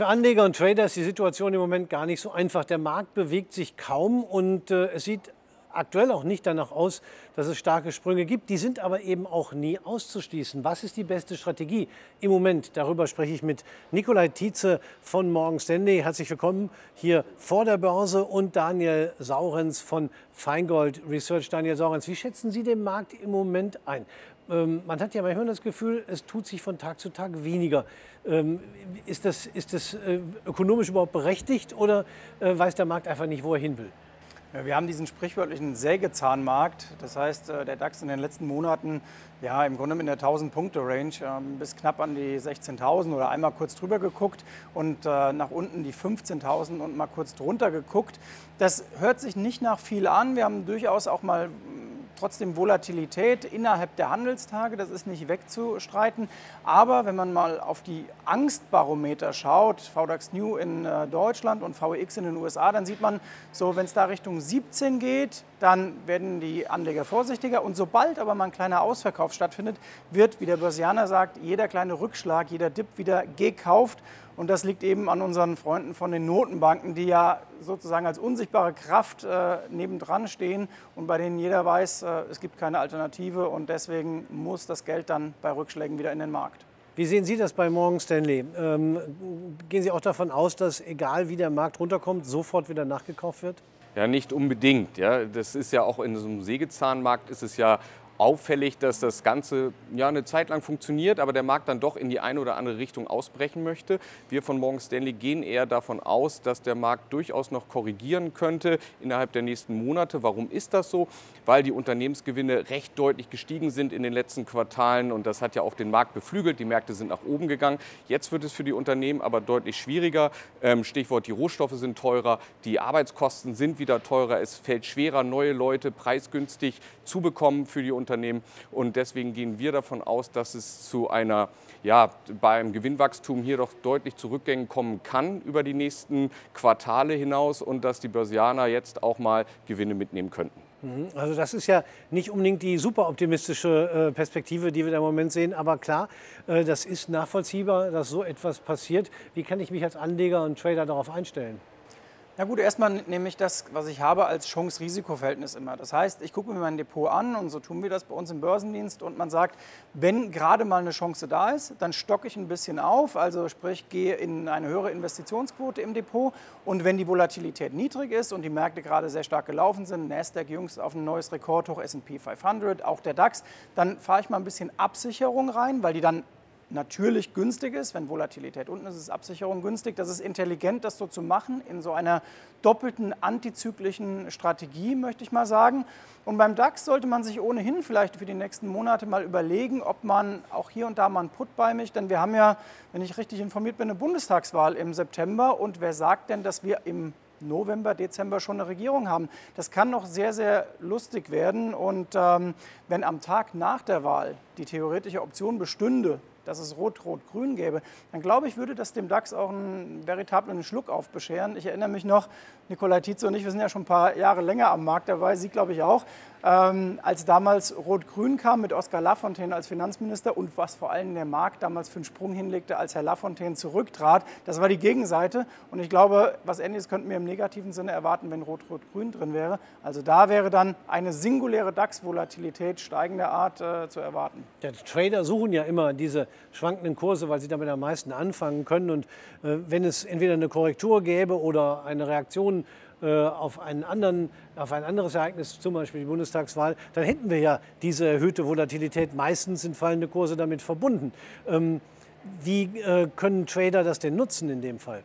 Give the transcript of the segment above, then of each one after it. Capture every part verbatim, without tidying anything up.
Für Anleger und Trader ist die Situation im Moment gar nicht so einfach. Der Markt bewegt sich kaum und äh, es sieht aktuell auch nicht danach aus, dass es starke Sprünge gibt. Die sind aber eben auch nie auszuschließen. Was ist die beste Strategie im Moment? Darüber spreche ich mit Nicolai Tietze von Morgan Stanley. Herzlich willkommen hier vor der Börse und Daniel Saurenz von Feingold Research. Daniel Saurenz, wie schätzen Sie den Markt im Moment ein? Ähm, man hat ja manchmal das Gefühl, es tut sich von Tag zu Tag weniger. Ähm, ist das, ist das äh, ökonomisch überhaupt berechtigt oder äh, weiß der Markt einfach nicht, wo er hin will? Wir haben diesen sprichwörtlichen Sägezahnmarkt, das heißt, der DAX in den letzten Monaten ja im Grunde in der tausend-Punkte-Range bis knapp an die sechzehntausend oder einmal kurz drüber geguckt und nach unten die fünfzehntausend und mal kurz drunter geguckt. Das hört sich nicht nach viel an, wir haben durchaus auch mal trotzdem Volatilität innerhalb der Handelstage, das ist nicht wegzustreiten. Aber wenn man mal auf die Angstbarometer schaut, VDAX New in Deutschland und V I X in den U S A, dann sieht man, so, wenn es da Richtung siebzehn geht, dann werden die Anleger vorsichtiger. Und sobald aber mal ein kleiner Ausverkauf stattfindet, wird, wie der Börsianer sagt, jeder kleine Rückschlag, jeder Dip wieder gekauft. Und das liegt eben an unseren Freunden von den Notenbanken, die ja sozusagen als unsichtbare Kraft äh, nebendran stehen und bei denen jeder weiß, äh, es gibt keine Alternative und deswegen muss das Geld dann bei Rückschlägen wieder in den Markt. Wie sehen Sie das bei Morgan Stanley? Ähm, gehen Sie auch davon aus, dass egal wie der Markt runterkommt, sofort wieder nachgekauft wird? Ja, nicht unbedingt. Ja. Das ist ja auch in so einem Sägezahnmarkt ist es ja auffällig, dass das Ganze ja eine Zeit lang funktioniert, aber der Markt dann doch in die eine oder andere Richtung ausbrechen möchte. Wir von Morgan Stanley gehen eher davon aus, dass der Markt durchaus noch korrigieren könnte innerhalb der nächsten Monate. Warum ist das so? Weil die Unternehmensgewinne recht deutlich gestiegen sind in den letzten Quartalen und das hat ja auch den Markt beflügelt. Die Märkte sind nach oben gegangen. Jetzt wird es für die Unternehmen aber deutlich schwieriger. Stichwort, die Rohstoffe sind teurer, die Arbeitskosten sind wieder teurer. Es fällt schwerer, neue Leute preisgünstig zu bekommen für die Unternehmen. Und deswegen gehen wir davon aus, dass es zu einer, ja, beim Gewinnwachstum hier doch deutlich zu Rückgängen kommen kann über die nächsten Quartale hinaus und dass die Börsianer jetzt auch mal Gewinne mitnehmen könnten. Also das ist ja nicht unbedingt die super optimistische Perspektive, die wir da im Moment sehen, aber klar, das ist nachvollziehbar, dass so etwas passiert. Wie kann ich mich als Anleger und Trader darauf einstellen? Na gut, erstmal nehme ich das, was ich habe, als Chance-Risiko-Verhältnis immer. Das heißt, ich gucke mir mein Depot an und so tun wir das bei uns im Börsendienst und man sagt, wenn gerade mal eine Chance da ist, dann stocke ich ein bisschen auf, also sprich, gehe in eine höhere Investitionsquote im Depot und wenn die Volatilität niedrig ist und die Märkte gerade sehr stark gelaufen sind, Nasdaq jüngst auf ein neues Rekordhoch, S und P fünfhundert, auch der DAX, dann fahre ich mal ein bisschen Absicherung rein, weil die dann natürlich günstig ist, wenn Volatilität unten ist, ist Absicherung günstig. Das ist intelligent, das so zu machen, in so einer doppelten antizyklischen Strategie, möchte ich mal sagen. Und beim DAX sollte man sich ohnehin vielleicht für die nächsten Monate mal überlegen, ob man auch hier und da mal einen Put bei mich, denn wir haben ja, wenn ich richtig informiert bin, eine Bundestagswahl im September und wer sagt denn, dass wir im November, Dezember schon eine Regierung haben. Das kann noch sehr, sehr lustig werden. Und ähm, wenn am Tag nach der Wahl die theoretische Option bestünde, dass es Rot-Rot-Grün gäbe, dann glaube ich, würde das dem DAX auch einen veritablen Schluck aufbescheren. Ich erinnere mich noch, Nicolai Tietze und ich, wir sind ja schon ein paar Jahre länger am Markt dabei, Sie glaube ich auch, ähm, als damals Rot-Grün kam mit Oskar Lafontaine als Finanzminister und was vor allem der Markt damals für einen Sprung hinlegte, als Herr Lafontaine zurücktrat, das war die Gegenseite. Und ich glaube, was Ähnliches könnten wir im negativen Sinne erwarten, wenn Rot-Rot-Grün drin wäre. Also da wäre dann eine singuläre DAX-Volatilität steigender Art äh, zu erwarten. Ja, die Trader suchen ja immer diese schwankenden Kurse, weil sie damit am meisten anfangen können. Und äh, wenn es entweder eine Korrektur gäbe oder eine Reaktion äh, auf einen anderen, auf ein anderes Ereignis, zum Beispiel die Bundestagswahl, dann hätten wir ja diese erhöhte Volatilität. Meistens sind fallende Kurse damit verbunden. Ähm, wie äh, können Trader das denn nutzen in dem Fall?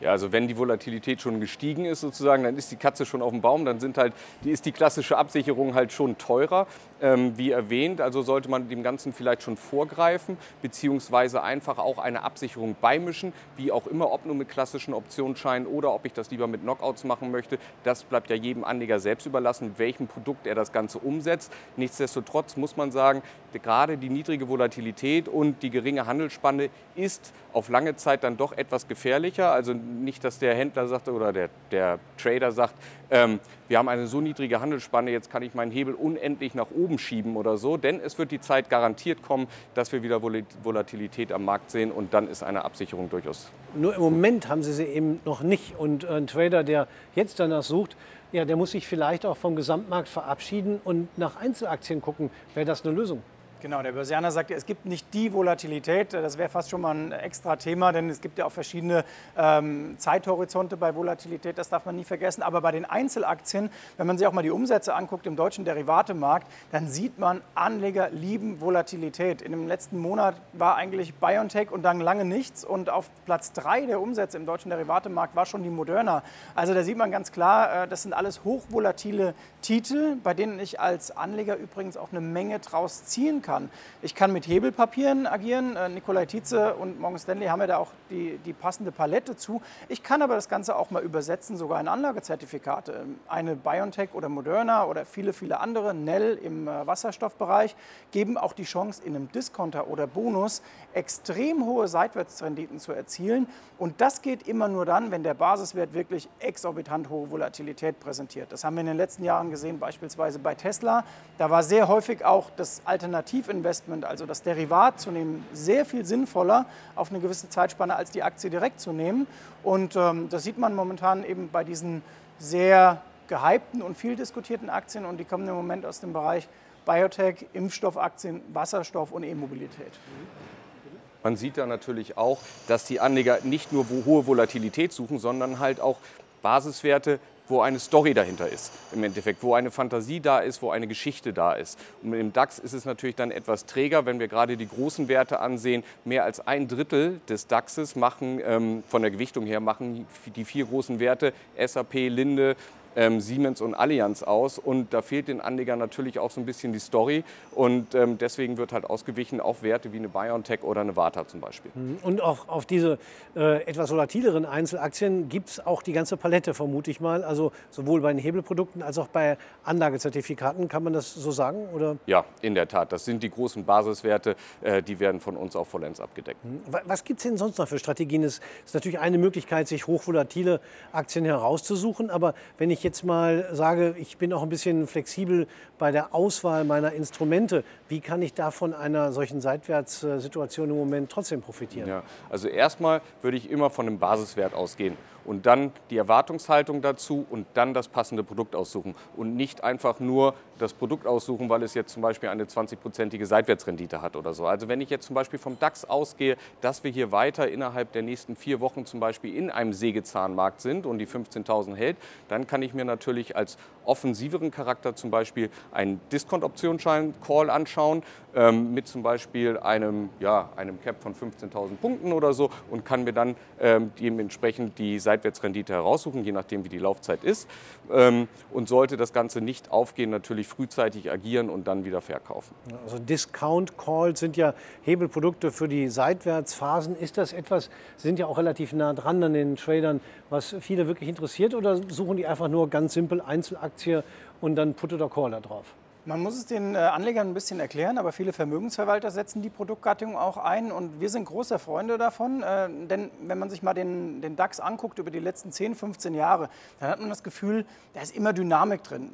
Ja, also wenn die Volatilität schon gestiegen ist sozusagen, dann ist die Katze schon auf dem Baum, dann sind halt, die ist die klassische Absicherung halt schon teurer, ähm, wie erwähnt. Also sollte man dem Ganzen vielleicht schon vorgreifen, beziehungsweise einfach auch eine Absicherung beimischen, wie auch immer, ob nur mit klassischen Optionsscheinen oder ob ich das lieber mit Knockouts machen möchte. Das bleibt ja jedem Anleger selbst überlassen, mit welchem Produkt er das Ganze umsetzt. Nichtsdestotrotz muss man sagen, gerade die niedrige Volatilität und die geringe Handelsspanne ist auf lange Zeit dann doch etwas gefährlicher. Also nicht, dass der Händler sagt oder der, der Trader sagt, ähm, wir haben eine so niedrige Handelsspanne, jetzt kann ich meinen Hebel unendlich nach oben schieben oder so. Denn es wird die Zeit garantiert kommen, dass wir wieder Volatilität am Markt sehen und dann ist eine Absicherung durchaus. Nur im Moment haben Sie sie eben noch nicht. Und ein Trader, der jetzt danach sucht, ja, der muss sich vielleicht auch vom Gesamtmarkt verabschieden und nach Einzelaktien gucken. Wäre das eine Lösung? Genau, der Börsianer sagt, es gibt nicht die Volatilität, das wäre fast schon mal ein extra Thema, denn es gibt ja auch verschiedene ähm, Zeithorizonte bei Volatilität, das darf man nie vergessen. Aber bei den Einzelaktien, wenn man sich auch mal die Umsätze anguckt im deutschen Derivatemarkt, dann sieht man, Anleger lieben Volatilität. In dem letzten Monat war eigentlich Biontech und dann lange nichts und auf Platz drei der Umsätze im deutschen Derivatemarkt war schon die Moderna. Also da sieht man ganz klar, das sind alles hochvolatile Titel, bei denen ich als Anleger übrigens auch eine Menge draus ziehen kann. Ich kann mit Hebelpapieren agieren, Nicolai Tietze und Morgan Stanley haben ja da auch die, die passende Palette zu. Ich kann aber das Ganze auch mal übersetzen, sogar in Anlagezertifikate. Eine Biontech oder Moderna oder viele, viele andere, Nell im Wasserstoffbereich, geben auch die Chance, in einem Discounter oder Bonus extrem hohe Seitwärtsrenditen zu erzielen. Und das geht immer nur dann, wenn der Basiswert wirklich exorbitant hohe Volatilität präsentiert. Das haben wir in den letzten Jahren gesehen, beispielsweise bei Tesla. Da war sehr häufig auch das Alternativ Investment, also das Derivat zu nehmen, sehr viel sinnvoller auf eine gewisse Zeitspanne als die Aktie direkt zu nehmen. Und ähm, das sieht man momentan eben bei diesen sehr gehypten und viel diskutierten Aktien und die kommen im Moment aus dem Bereich Biotech, Impfstoffaktien, Wasserstoff und E-Mobilität. Man sieht da natürlich auch, dass die Anleger nicht nur hohe Volatilität suchen, sondern halt auch Basiswerte, wo eine Story dahinter ist, im Endeffekt, wo eine Fantasie da ist, wo eine Geschichte da ist. Und im DAX ist es natürlich dann etwas träger, wenn wir gerade die großen Werte ansehen. Mehr als ein Drittel des DAXes machen, ähm, von der Gewichtung her, machen die vier großen Werte S A P, Linde, ähm, Siemens und Allianz aus. Und da fehlt den Anlegern natürlich auch so ein bisschen die Story. Und ähm, deswegen wird halt ausgewichen auf Werte wie eine Biontech oder eine Varta zum Beispiel. Und auch auf diese äh, etwas volatileren Einzelaktien gibt es auch die ganze Palette, vermute ich mal. Also sowohl bei den Hebelprodukten als auch bei Anlagezertifikaten, kann man das so sagen? Oder? Ja, in der Tat. Das sind die großen Basiswerte. Äh, die werden von uns auch vollends abgedeckt. Was gibt es denn sonst noch für Strategien? Das ist natürlich eine Möglichkeit, sich hochvolatile Aktien herauszusuchen. Aber wenn ich jetzt mal sage, ich bin auch ein bisschen flexibel bei der Auswahl meiner Instrumente, wie kann ich da von einer solchen Seitwärtssituation im Moment trotzdem profitieren? Ja, also erstmal würde ich immer von einem Basiswert ausgehen und dann die Erwartungshaltung dazu und dann das passende Produkt aussuchen und nicht einfach nur das Produkt aussuchen, weil es jetzt zum Beispiel eine zwanzigprozentige Seitwärtsrendite hat oder so. Also wenn ich jetzt zum Beispiel vom DAX ausgehe, dass wir hier weiter innerhalb der nächsten vier Wochen zum Beispiel in einem Sägezahnmarkt sind und die fünfzehntausend hält, dann kann ich mir natürlich als offensiveren Charakter zum Beispiel einen Discount-Optionsschein-Call anschauen ähm, mit zum Beispiel einem, ja, einem Cap von fünfzehntausend Punkten oder so und kann mir dann ähm, dementsprechend die Seitwärtsrendite heraussuchen, je nachdem wie die Laufzeit ist ähm, und sollte das Ganze nicht aufgehen, natürlich frühzeitig agieren und dann wieder verkaufen. Also Discount-Calls sind ja Hebelprodukte für die Seitwärtsphasen. Ist das etwas, sind ja auch relativ nah dran an den Tradern, was viele wirklich interessiert oder suchen die einfach nur ganz simpel Einzelaktie und dann Put oder Call da drauf? Man muss es den Anlegern ein bisschen erklären, aber viele Vermögensverwalter setzen die Produktgattung auch ein und wir sind großer Freunde davon, denn wenn man sich mal den, den DAX anguckt über die letzten zehn, fünfzehn Jahre, dann hat man das Gefühl, da ist immer Dynamik drin.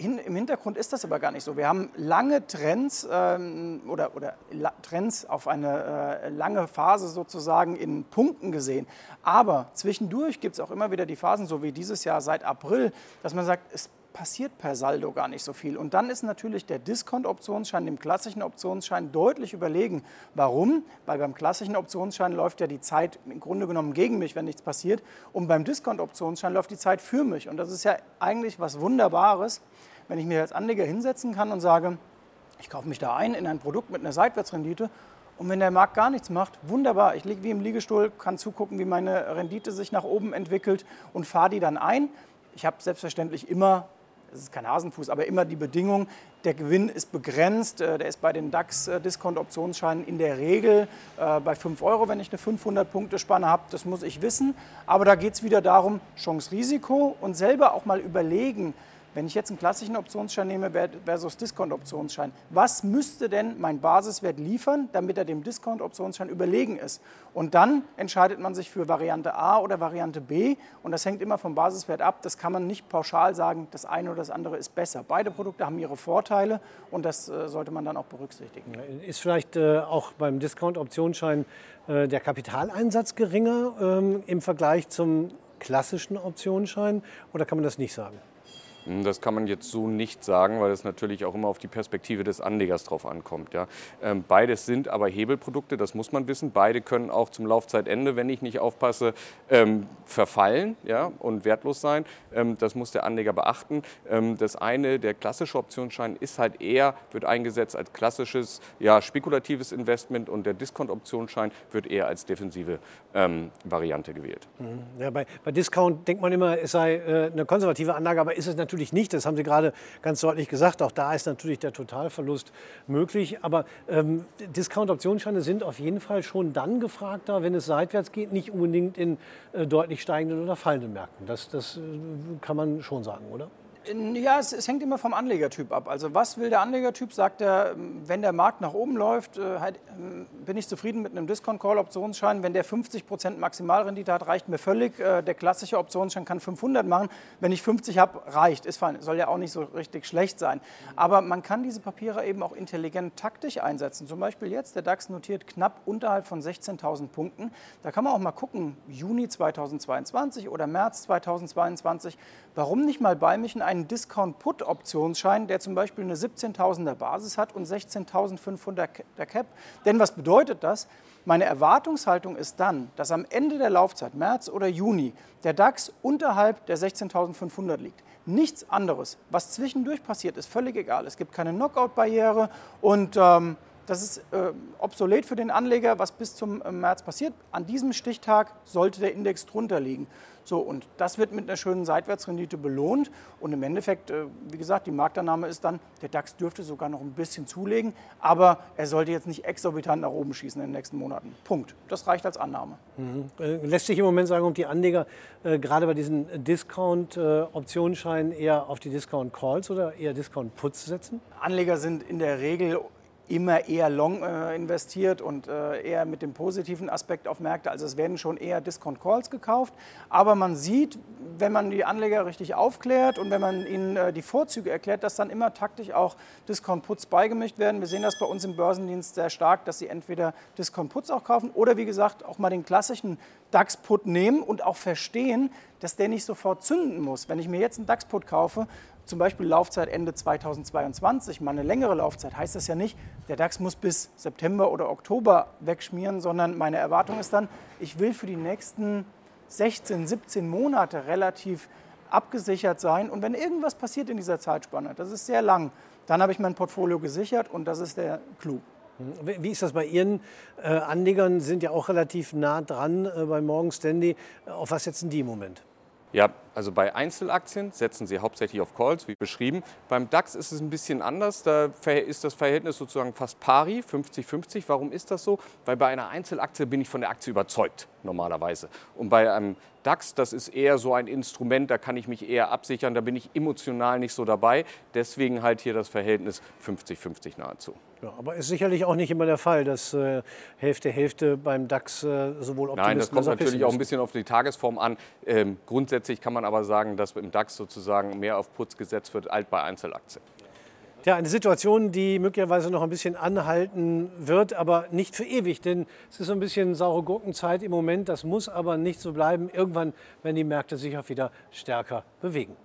In, Im Hintergrund ist das aber gar nicht so. Wir haben lange Trends ähm, oder, oder La- Trends auf eine äh, lange Phase sozusagen in Punkten gesehen. Aber zwischendurch gibt es auch immer wieder die Phasen, so wie dieses Jahr seit April, dass man sagt, es passiert per Saldo gar nicht so viel. Und dann ist natürlich der Discount-Optionsschein dem klassischen Optionsschein deutlich überlegen. Warum? Weil beim klassischen Optionsschein läuft ja die Zeit im Grunde genommen gegen mich, wenn nichts passiert. Und beim Discount-Optionsschein läuft die Zeit für mich. Und das ist ja eigentlich was Wunderbares, wenn ich mir als Anleger hinsetzen kann und sage, ich kaufe mich da ein in ein Produkt mit einer Seitwärtsrendite. Und wenn der Markt gar nichts macht, wunderbar, ich liege wie im Liegestuhl, kann zugucken, wie meine Rendite sich nach oben entwickelt und fahre die dann ein. Ich habe selbstverständlich immer, es ist kein Hasenfuß, aber immer die Bedingung, der Gewinn ist begrenzt. Der ist bei den DAX-Discount-Optionsscheinen in der Regel bei fünf Euro, wenn ich eine fünfhundert-Punkte-Spanne habe. Das muss ich wissen. Aber da geht es wieder darum, Chance-Risiko und selber auch mal überlegen, Wenn ich jetzt einen klassischen Optionsschein nehme versus Discount-Optionsschein, was müsste denn mein Basiswert liefern, damit er dem Discount-Optionsschein überlegen ist? Und dann entscheidet man sich für Variante A oder Variante B und das hängt immer vom Basiswert ab. Das kann man nicht pauschal sagen, das eine oder das andere ist besser. Beide Produkte haben ihre Vorteile und das sollte man dann auch berücksichtigen. Ist vielleicht äh, auch beim Discount-Optionsschein äh, der Kapitaleinsatz geringer ähm, im Vergleich zum klassischen Optionsschein oder kann man das nicht sagen? Das kann man jetzt so nicht sagen, weil es natürlich auch immer auf die Perspektive des Anlegers drauf ankommt. Ja. Beides sind aber Hebelprodukte, das muss man wissen. Beide können auch zum Laufzeitende, wenn ich nicht aufpasse, verfallen, ja, und wertlos sein. Das muss der Anleger beachten. Das eine, der klassische Optionsschein, ist halt eher, wird eingesetzt als klassisches, ja, spekulatives Investment und der Discount-Optionsschein wird eher als defensive ähm, Variante gewählt. Ja, bei, bei Discount denkt man immer, es sei äh, eine konservative Anlage, aber ist es natürlich nicht, das haben Sie gerade ganz deutlich gesagt, auch da ist natürlich der Totalverlust möglich, aber ähm, Discount-Optionsscheine sind auf jeden Fall schon dann gefragter, wenn es seitwärts geht, nicht unbedingt in äh, deutlich steigenden oder fallenden Märkten, das, das äh, kann man schon sagen, oder? Ja, es, es hängt immer vom Anlegertyp ab. Also was will der Anlegertyp? Sagt er, wenn der Markt nach oben läuft, äh, halt, bin ich zufrieden mit einem Discount-Call-Optionsschein. Wenn der fünfzig Prozent Maximalrendite hat, reicht mir völlig. Äh, der klassische Optionsschein kann fünfhundert machen. Wenn ich fünfzig habe, reicht. Ist fein. Soll ja auch nicht so richtig schlecht sein. Aber man kann diese Papiere eben auch intelligent taktisch einsetzen. Zum Beispiel jetzt, der DAX notiert knapp unterhalb von sechzehntausend Punkten. Da kann man auch mal gucken, Juni zweitausendzweiundzwanzig oder März zweitausendzweiundzwanzig, warum nicht mal bei mich in einen Discount-Put-Optionsschein, der zum Beispiel eine siebzehntausender Basis hat und sechzehntausendfünfhunderter Cap. Denn was bedeutet das? Meine Erwartungshaltung ist dann, dass am Ende der Laufzeit, März oder Juni, der DAX unterhalb der sechzehntausendfünfhundert liegt. Nichts anderes. Was zwischendurch passiert, ist völlig egal. Es gibt keine Knockout-Barriere und ähm, das ist äh, obsolet für den Anleger, was bis zum äh, März passiert. An diesem Stichtag sollte der Index drunter liegen. So, und das wird mit einer schönen Seitwärtsrendite belohnt. Und im Endeffekt, äh, wie gesagt, die Marktannahme ist dann, der DAX dürfte sogar noch ein bisschen zulegen, aber er sollte jetzt nicht exorbitant nach oben schießen in den nächsten Monaten. Punkt. Das reicht als Annahme. Mhm. Lässt sich im Moment sagen, ob die Anleger äh, gerade bei diesen Discount-Optionsscheinen eher auf die Discount-Calls oder eher Discount-Puts setzen? Anleger sind in der Regel immer eher long äh, investiert und äh, eher mit dem positiven Aspekt auf Märkte. Also es werden schon eher Discount-Calls gekauft. Aber man sieht, wenn man die Anleger richtig aufklärt und wenn man ihnen äh, die Vorzüge erklärt, dass dann immer taktisch auch Discount-Puts beigemischt werden. Wir sehen das bei uns im Börsendienst sehr stark, dass sie entweder Discount-Puts auch kaufen oder wie gesagt auch mal den klassischen DAX-Put nehmen und auch verstehen, dass der nicht sofort zünden muss. Wenn ich mir jetzt einen DAX-Put kaufe, zum Beispiel Laufzeit Ende zweitausendzweiundzwanzig, mal eine längere Laufzeit, heißt das ja nicht, der DAX muss bis September oder Oktober wegschmieren, sondern meine Erwartung ist dann, ich will für die nächsten sechzehn, siebzehn Monate relativ abgesichert sein. Und wenn irgendwas passiert in dieser Zeitspanne, das ist sehr lang, dann habe ich mein Portfolio gesichert und das ist der Clou. Wie ist das bei Ihren äh, Anlegern? Sie sind ja auch relativ nah dran äh, bei Morgan Stanley. Auf was setzen die im Moment? Ja, also bei Einzelaktien setzen sie hauptsächlich auf Calls, wie beschrieben. Beim DAX ist es ein bisschen anders, da ist das Verhältnis sozusagen fast pari, fünfzig fünfzig. Warum ist das so? Weil bei einer Einzelaktie bin ich von der Aktie überzeugt, normalerweise. Und bei einem DAX, das ist eher so ein Instrument, da kann ich mich eher absichern, da bin ich emotional nicht so dabei. Deswegen halt hier das Verhältnis fünfzig fünfzig nahezu. Ja, aber ist sicherlich auch nicht immer der Fall, dass äh, Hälfte, Hälfte beim DAX äh, sowohl Optimisten als auch Pessimisten. Nein, das kommt natürlich auch ein bisschen auf die Tagesform an. Ähm, grundsätzlich kann man aber sagen, dass im DAX sozusagen mehr auf Putz gesetzt wird als bei Einzelaktien. Ja, eine Situation, die möglicherweise noch ein bisschen anhalten wird, aber nicht für ewig, denn es ist so ein bisschen Sauregurkenzeit im Moment. Das muss aber nicht so bleiben. Irgendwann werden die Märkte sich auch wieder stärker bewegen.